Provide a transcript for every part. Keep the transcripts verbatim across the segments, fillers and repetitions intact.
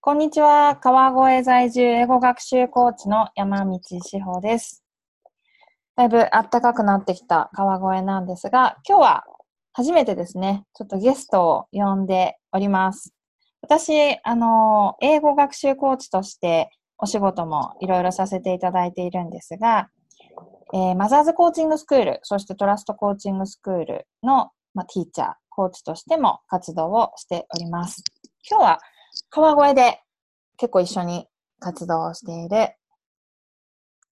こんにちは。川越在住英語学習コーチの山道志保です。だいぶ暖かくなってきた川越なんですが、今日は初めてですね、ちょっとゲストを呼んでおります。私、あの、英語学習コーチとしてお仕事もいろいろさせていただいているんですが、えー、マザーズコーチングスクール、そしてトラストコーチングスクールの、まあ、ティーチャー、コーチとしても活動をしております。今日は川越で結構一緒に活動をしている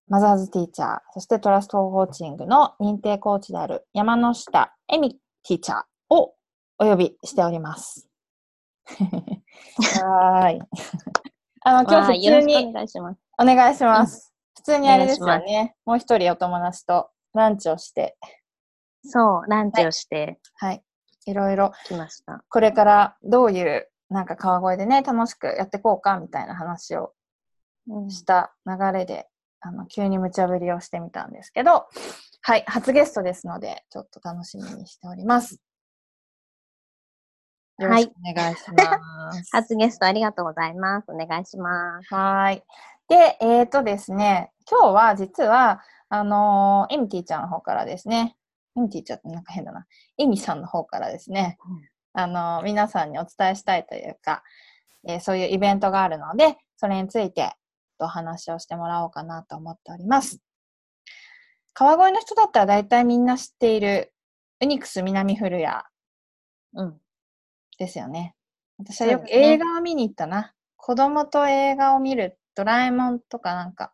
マザーズティーチャー、そしてトラストコーチングの認定コーチである山之下恵美ティーチャーをお呼びしております。はい。あの、今日普通にお願いします。お願いします。普通にあれですよね。もう一人お友達とランチをして。そう、ランチをして。はい。はい、いろいろ来ました。これからどういうなんか川越でね、楽しくやっていこうかみたいな話をした流れで、うん、あの急に無茶ぶりをしてみたんですけど、はい、初ゲストですのでちょっと楽しみにしております。よろしくお願いします。はい、初ゲストありがとうございます。お願いします。はい。で、えーとですね、今日は実はあのー、エミティちゃんの方からですね、エミティちゃんってなんか変だな、エミさんの方からですね、うん、あの皆さんにお伝えしたいというか、えー、そういうイベントがあるので、それについてお話をしてもらおうかなと思っております。川越の人だったら大体みんな知っているウニクス南古谷、うん、ですよね。私はよく映画を見に行ったな。ね、子供と映画を見る、ドラえもんとかなんか、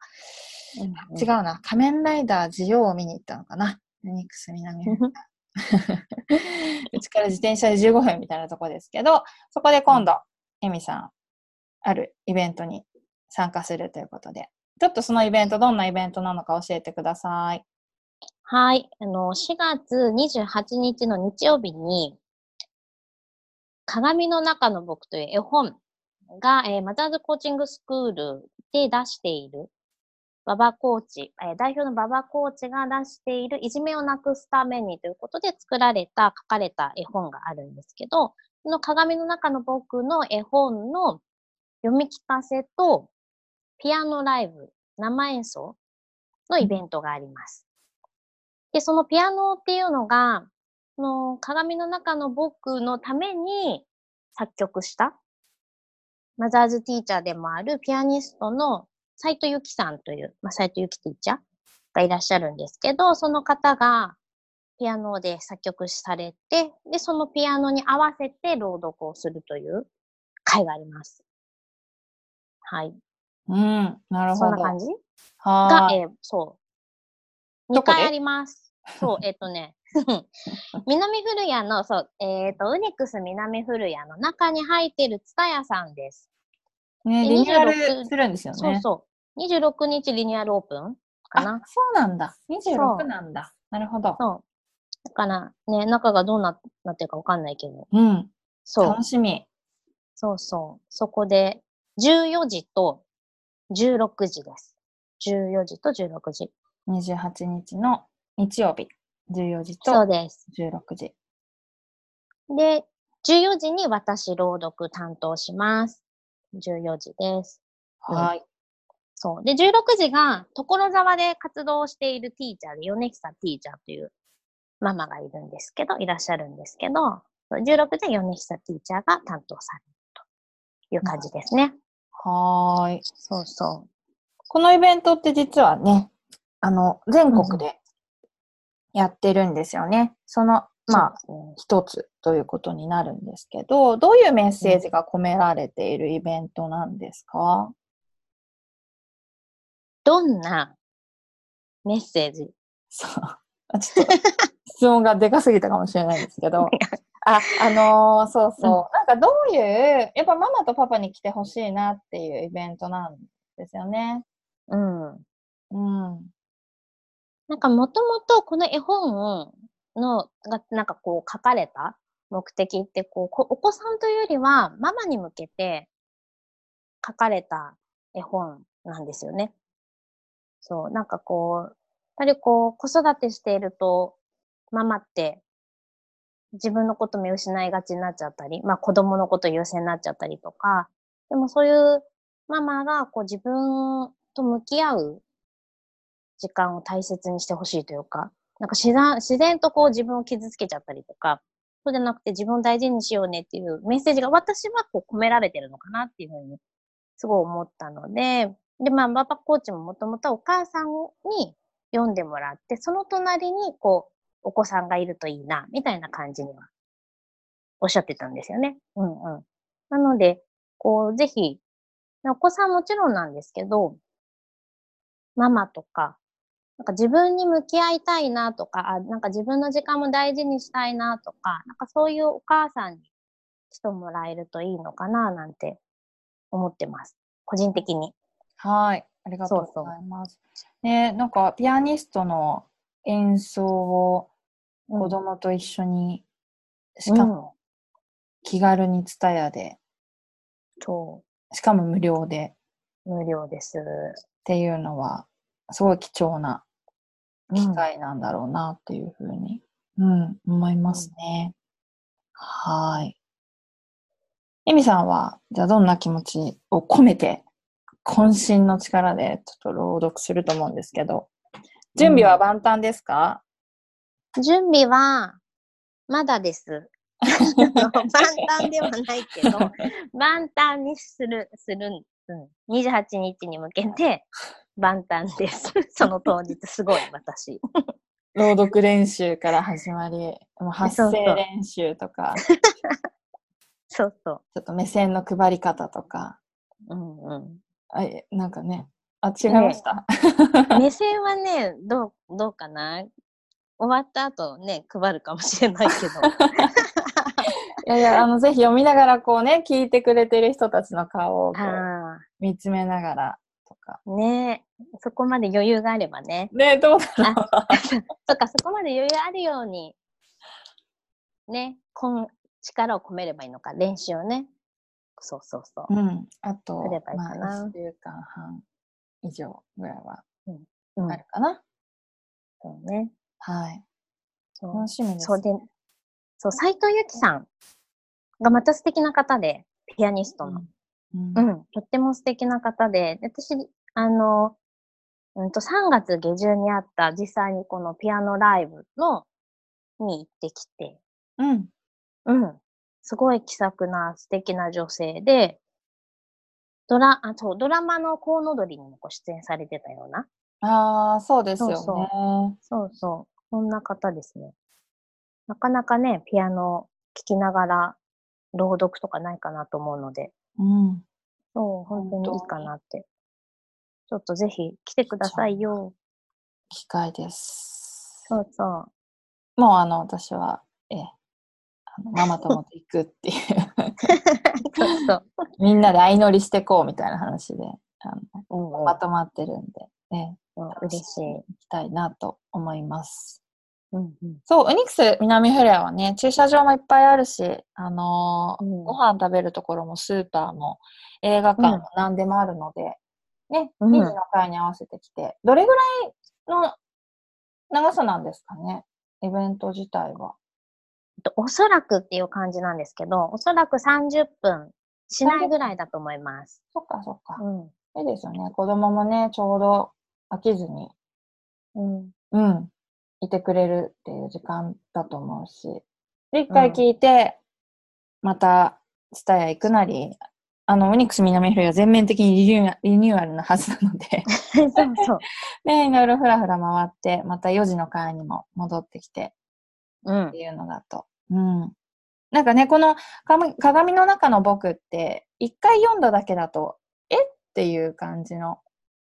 うんうん、違うな、仮面ライダージオウを見に行ったのかな。ウニクス南古谷。うちから自転車でじゅうごふんみたいなとこですけど、そこで今度、エミさん、あるイベントに参加するということで、ちょっとそのイベント、どんなイベントなのか教えてください。はい、あの、しがつにじゅうはちにちの日曜日に、鏡の中の僕という絵本が、えー、マザーズコーチングスクールで出している、ババコーチ、代表のババコーチが出しているいじめをなくすためにということで作られた、書かれた絵本があるんですけど、この鏡の中の僕の絵本の読み聞かせとピアノライブ、生演奏のイベントがあります。で、そのピアノっていうのが、この鏡の中の僕のために作曲した、マザーズティーチャーでもあるピアニストの斉藤由紀さんという、まあ、斉藤由紀ティーチャーがいらっしゃるんですけど、その方がピアノで作曲されて、で、そのピアノに合わせて朗読をするという会があります。はい。うん、なるほど。そんな感じが、えー、そう。にかいあります。そう、えっとね、南古谷の、そう、えっと、ウニクス南古谷の中に入っているTSUTAYAさんです。ね、リニューアルするんですよね。そうそう。にじゅうろくにちリニューアルオープンかな。あ、そうなんだ。にじゅうろくなんだ。なるほど。そう。だからね、中がどうなってるかわかんないけど。うん。そう。楽しみ。そうそう。そこで、じゅうよじとじゅうろくじです。じゅうよじとじゅうろくじ。にじゅうはちにちの日曜日。じゅうよじとじゅうろくじ。そうです。じゅうろくじ。で、じゅうよじに私朗読担当します。じゅうよじです。はい、うん。そう。で、じゅうろくじが、所沢で活動しているティーチャーで、米久ティーチャーというママがいるんですけど、いらっしゃるんですけど、じゅうろくじで米久ティーチャーが担当されるという感じですね。はーい。そうそう。このイベントって実はね、あの、全国でやってるんですよね。うん、その、まあ、一つということになるんですけど、どういうメッセージが込められているイベントなんですか？どんなメッセージ？そう。ちょっと質問がでかすぎたかもしれないんですけど。あ、あのー、そうそう。なんかどういう、やっぱママとパパに来てほしいなっていうイベントなんですよね。うん。うん。なんかもともとこの絵本を、のがなんかこう書かれた目的ってこうこお子さんというよりはママに向けて書かれた絵本なんですよね。そう、なんかこうやっぱりこう子育てしているとママって自分のこと見失いがちになっちゃったり、まあ子供のこと優先になっちゃったりとか、でもそういうママがこう自分と向き合う時間を大切にしてほしいというか、なんか自然、自然とこう自分を傷つけちゃったりとか、そうじゃなくて自分を大事にしようねっていうメッセージが私はこう込められてるのかなっていうふうにすごい思ったので、で、まあ、パパコーチももともとはお母さんに読んでもらって、その隣にこう、お子さんがいるといいな、みたいな感じにはおっしゃってたんですよね。うんうん。なので、こう、ぜひ、お子さんもちろんなんですけど、ママとか、なんか自分に向き合いたいなとか、あ、なんか自分の時間も大事にしたいなとか、なんかそういうお母さんにしてもらえるといいのかななんて思ってます。個人的に。はい。ありがとうございます。そうそうね、なんかピアニストの演奏を子供と一緒に、うん、しかも気軽にTSUTAYAで、そう。しかも無料で。無料です。っていうのは、すごい貴重な機会なんだろうなっていうふうに、うんうん、思いますね。うん、はい。えみさんは、じゃあどんな気持ちを込めて、渾身の力でちょっと朗読すると思うんですけど、準備は万端ですか？うん、準備は、まだです。万端ではないけど、万端にする、する、うん、にじゅうはちにちに向けて、万端です。その当日、すごい、私。朗読練習から始まり、もう発声練習とか、そうそう。ちょっと目線の配り方とか、うんうん。あ、なんかね、あ、違いました。ね、目線はね、どう、どうかな？終わった後ね、配るかもしれないけど。いやいや、あの、ぜひ読みながらこうね、聞いてくれてる人たちの顔をこう見つめながらとか。ねえ、そこまで余裕があればね。ねえ、どうだろう。そっか、そこまで余裕あるように、ね、こん、力を込めればいいのか、練習をね。そうそうそう。うん。あと、いいまあ、いっしゅうかんはん。以上ぐらいはあるかな、うんうん、そうね、はい、そう楽しみです。そうで、そう斉藤由貴さんがまた素敵な方で、ピアニストの、うんうんうん、とっても素敵な方で、私あの、うん、とさんがつ下旬にあった実際にこのピアノライブのに行ってきて、うんうん、すごい気さくな素敵な女性で、ドラ、あ、そう、ドラマのコウノドリにもご出演されてたような。ああ、そうですよね。そうそう。そうそう。こんな方ですね。なかなかね、ピアノ聴きながら朗読とかないかなと思うので。うん。そう、本当にいいかなって。ちょっとぜひ来てくださいよ。機会です。そうそう。もうあの、私は、ええ。ママ友と行くっていうそうそうみんなで相乗りしてこうみたいな話で、あの、うんうん、まとまってるんで、ね、うん、嬉しい。行きたいなと思います、うんうん、そう、ウニクス南フレアはね、駐車場もいっぱいあるし、あのーうん、ご飯食べるところもスーパーも映画館も何でもあるので、うん、ね、にじの会に合わせてきて、どれぐらいの長さなんですかね、イベント自体は。おそらくっていう感じなんですけど、おそらくさんじゅっぷんしないぐらいだと思います。そっかそっか。うん。いいですよね。子供もね、ちょうど飽きずに、うん。うん。いてくれるっていう時間だと思うし。で、一回聞いて、うん、また、TSUTAYA行くなり、あの、ウニックス南フレアは全面的にリニューアル、リニューアルのはずなので。そうそう。で、いろいろふらふら回って、またよじの会にも戻ってきて、うん。っていうのだと。うん、なんかね、この鏡の中の僕って一回読んだだけだとえっていう感じの、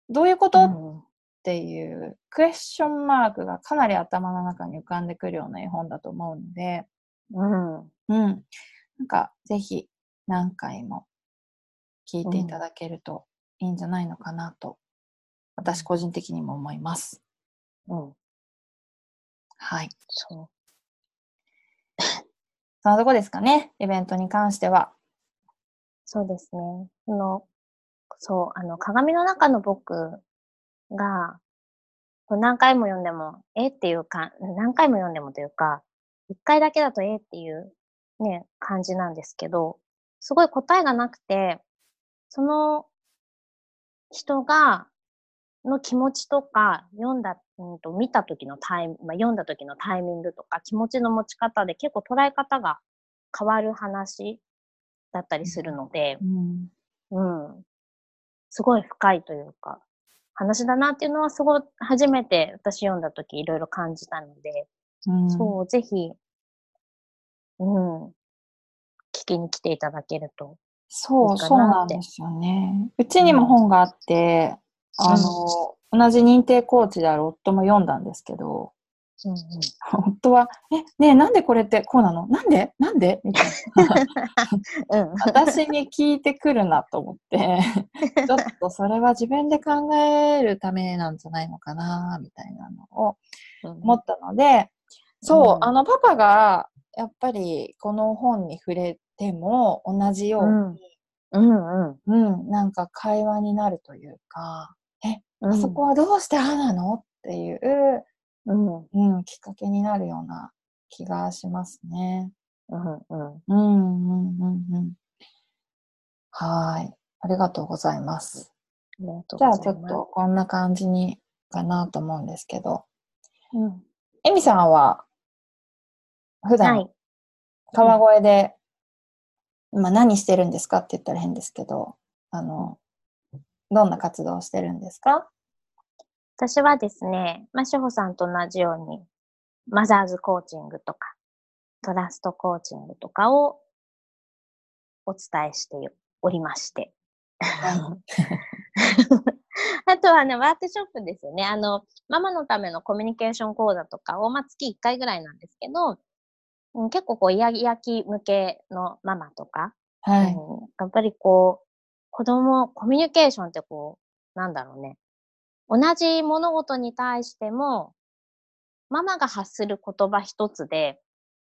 どういうこと、うん、っていうクエスチョンマークがかなり頭の中に浮かんでくるような絵本だと思うので、うんうん、なんかぜひ何回も聞いていただけるといいんじゃないのかなと、私個人的にも思います、うん、はい、そうそのとこですかね、イベントに関しては。そうですね。あの、そう、あの、鏡の中の僕が、何回も読んでも、えっていうか、何回も読んでもというか、一回だけだとえっていうね、感じなんですけど、すごい答えがなくて、その人が、の気持ちとか、読んだ、うんと、見た時のタイミング、まあ、読んだ時のタイミングとか、気持ちの持ち方で結構捉え方が変わる話だったりするので、うん、うん、すごい深いというか、話だなっていうのはすごい初めて私読んだ時いろいろ感じたので、うん、そう、ぜひ、うん、聞きに来ていただけると。そう、そうなんですよね。うちにも本があって、うん、あの、同じ認定コーチである夫も読んだんですけど、うんうん、夫は、え、ねえ、なんでこれってこうなの？なんで？なんで？みたいな、うん。私に聞いてくるなと思って、ちょっとそれは自分で考えるためなんじゃないのかな、みたいなのを思ったので、そう、うん、あの、パパが、やっぱりこの本に触れても同じように、うんうんうんうん、なんか会話になるというか、え、うん、あそこはどうしてああなのっていう、うんうん、きっかけになるような気がしますね。うんうんうんうんうん、はい、ありがとうございます。ありがとうございます。じゃあちょっとこんな感じにかなと思うんですけど、うん、えみさんは普段、はい、川越で、うん、今何してるんですかって言ったら変ですけど、あの、どんな活動をしてるんですか？私はですね、まあ、志保さんと同じように、マザーズコーチングとか、トラストコーチングとかをお伝えしておりまして。あとはね、ワークショップですよね。あの、ママのためのコミュニケーション講座とかを、まあ、月いっかいぐらいなんですけど、結構こう、イヤイヤ期向けのママとか、はい、うん、やっぱりこう、子供、コミュニケーションってこう、なんだろうね。同じ物事に対しても、ママが発する言葉一つで、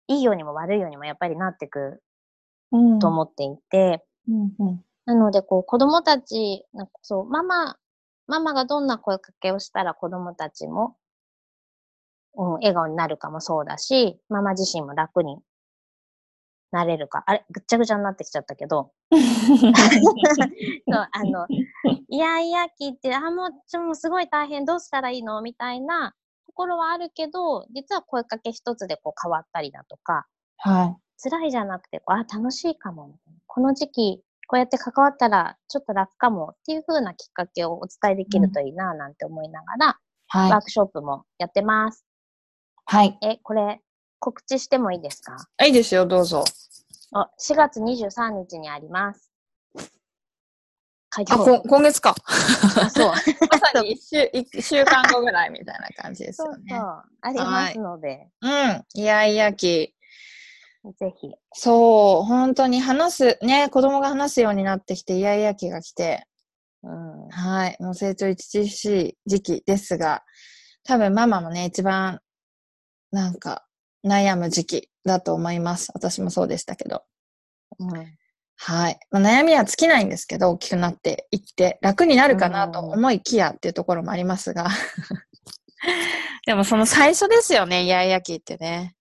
いいようにも悪いようにもやっぱりなってくと思っていて、うんうんうん、なのでこう、子供たち、なんかそう、ママ、ママがどんな声かけをしたら子供たちも、うん、笑顔になるかもそうだし、ママ自身も楽になれるか。あれ、ぐっちゃぐちゃになってきちゃったけど。そう、あの、いやいや期って、あ、もう、ちょ、もうすごい大変、どうしたらいいのみたいなところはあるけど、実は声かけ一つでこう変わったりだとか、はい、辛いじゃなくて、あ、楽しいかも。この時期、こうやって関わったら、ちょっと楽かもっていう風なきっかけをお伝えできるといいな、なんて思いながら、うん、はい、ワークショップもやってます。はい。え、これ、告知してもいいですか？いいですよ、どうぞ。あ、しがつにじゅうさんにちにあります。あ、今月か。あ、そう。まさにいっしゅうかんごぐらいみたいな感じですよね。そうそう。ありますので。はい、うん。いやいや期。ぜひ。そう、本当に話す、ね、子供が話すようになってきて、いやいや期が来て、うん、はい、もう成長著しい時期ですが、多分ママもね、一番、なんか、悩む時期だと思います。私もそうでしたけど。うん、はい。まあ、悩みは尽きないんですけど、大きくなっていって、楽になるかなと思いきやっていうところもありますが。でもその最初ですよね、イヤイヤ期ってね。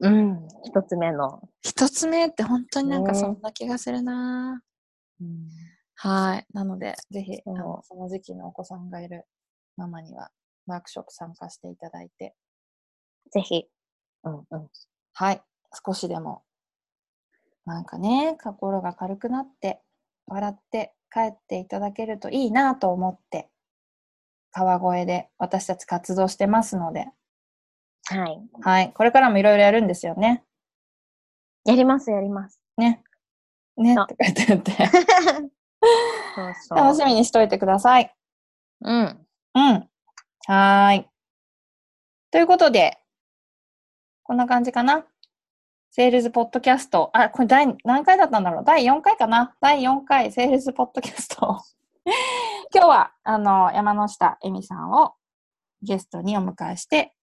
うん。一つ目の。一つ目って本当になんかそんな気がするな、うん、はい。なので、ぜひ、あの、その時期のお子さんがいるママには、ワークショップ参加していただいて。ぜひ。うんうん、はい。少しでも、なんかね、心が軽くなって、笑って帰っていただけるといいなと思って、川越で私たち活動してますので。はい。はい。これからもいろいろやるんですよね。やります、やります。ね。ね。とか言って言って。そうそう。楽しみにしといてください。うん。うん。はーい。ということで、こんな感じかな。セールズポッドキャスト。あ、これ第何回だったんだろう。だいよんかいかな。だいよんかいセールズポッドキャスト。今日は、あの、山之下恵美さんをゲストにお迎えして、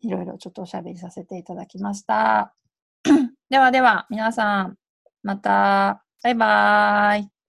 いろいろちょっとおしゃべりさせていただきました。ではでは、皆さん、また、バイバーイ。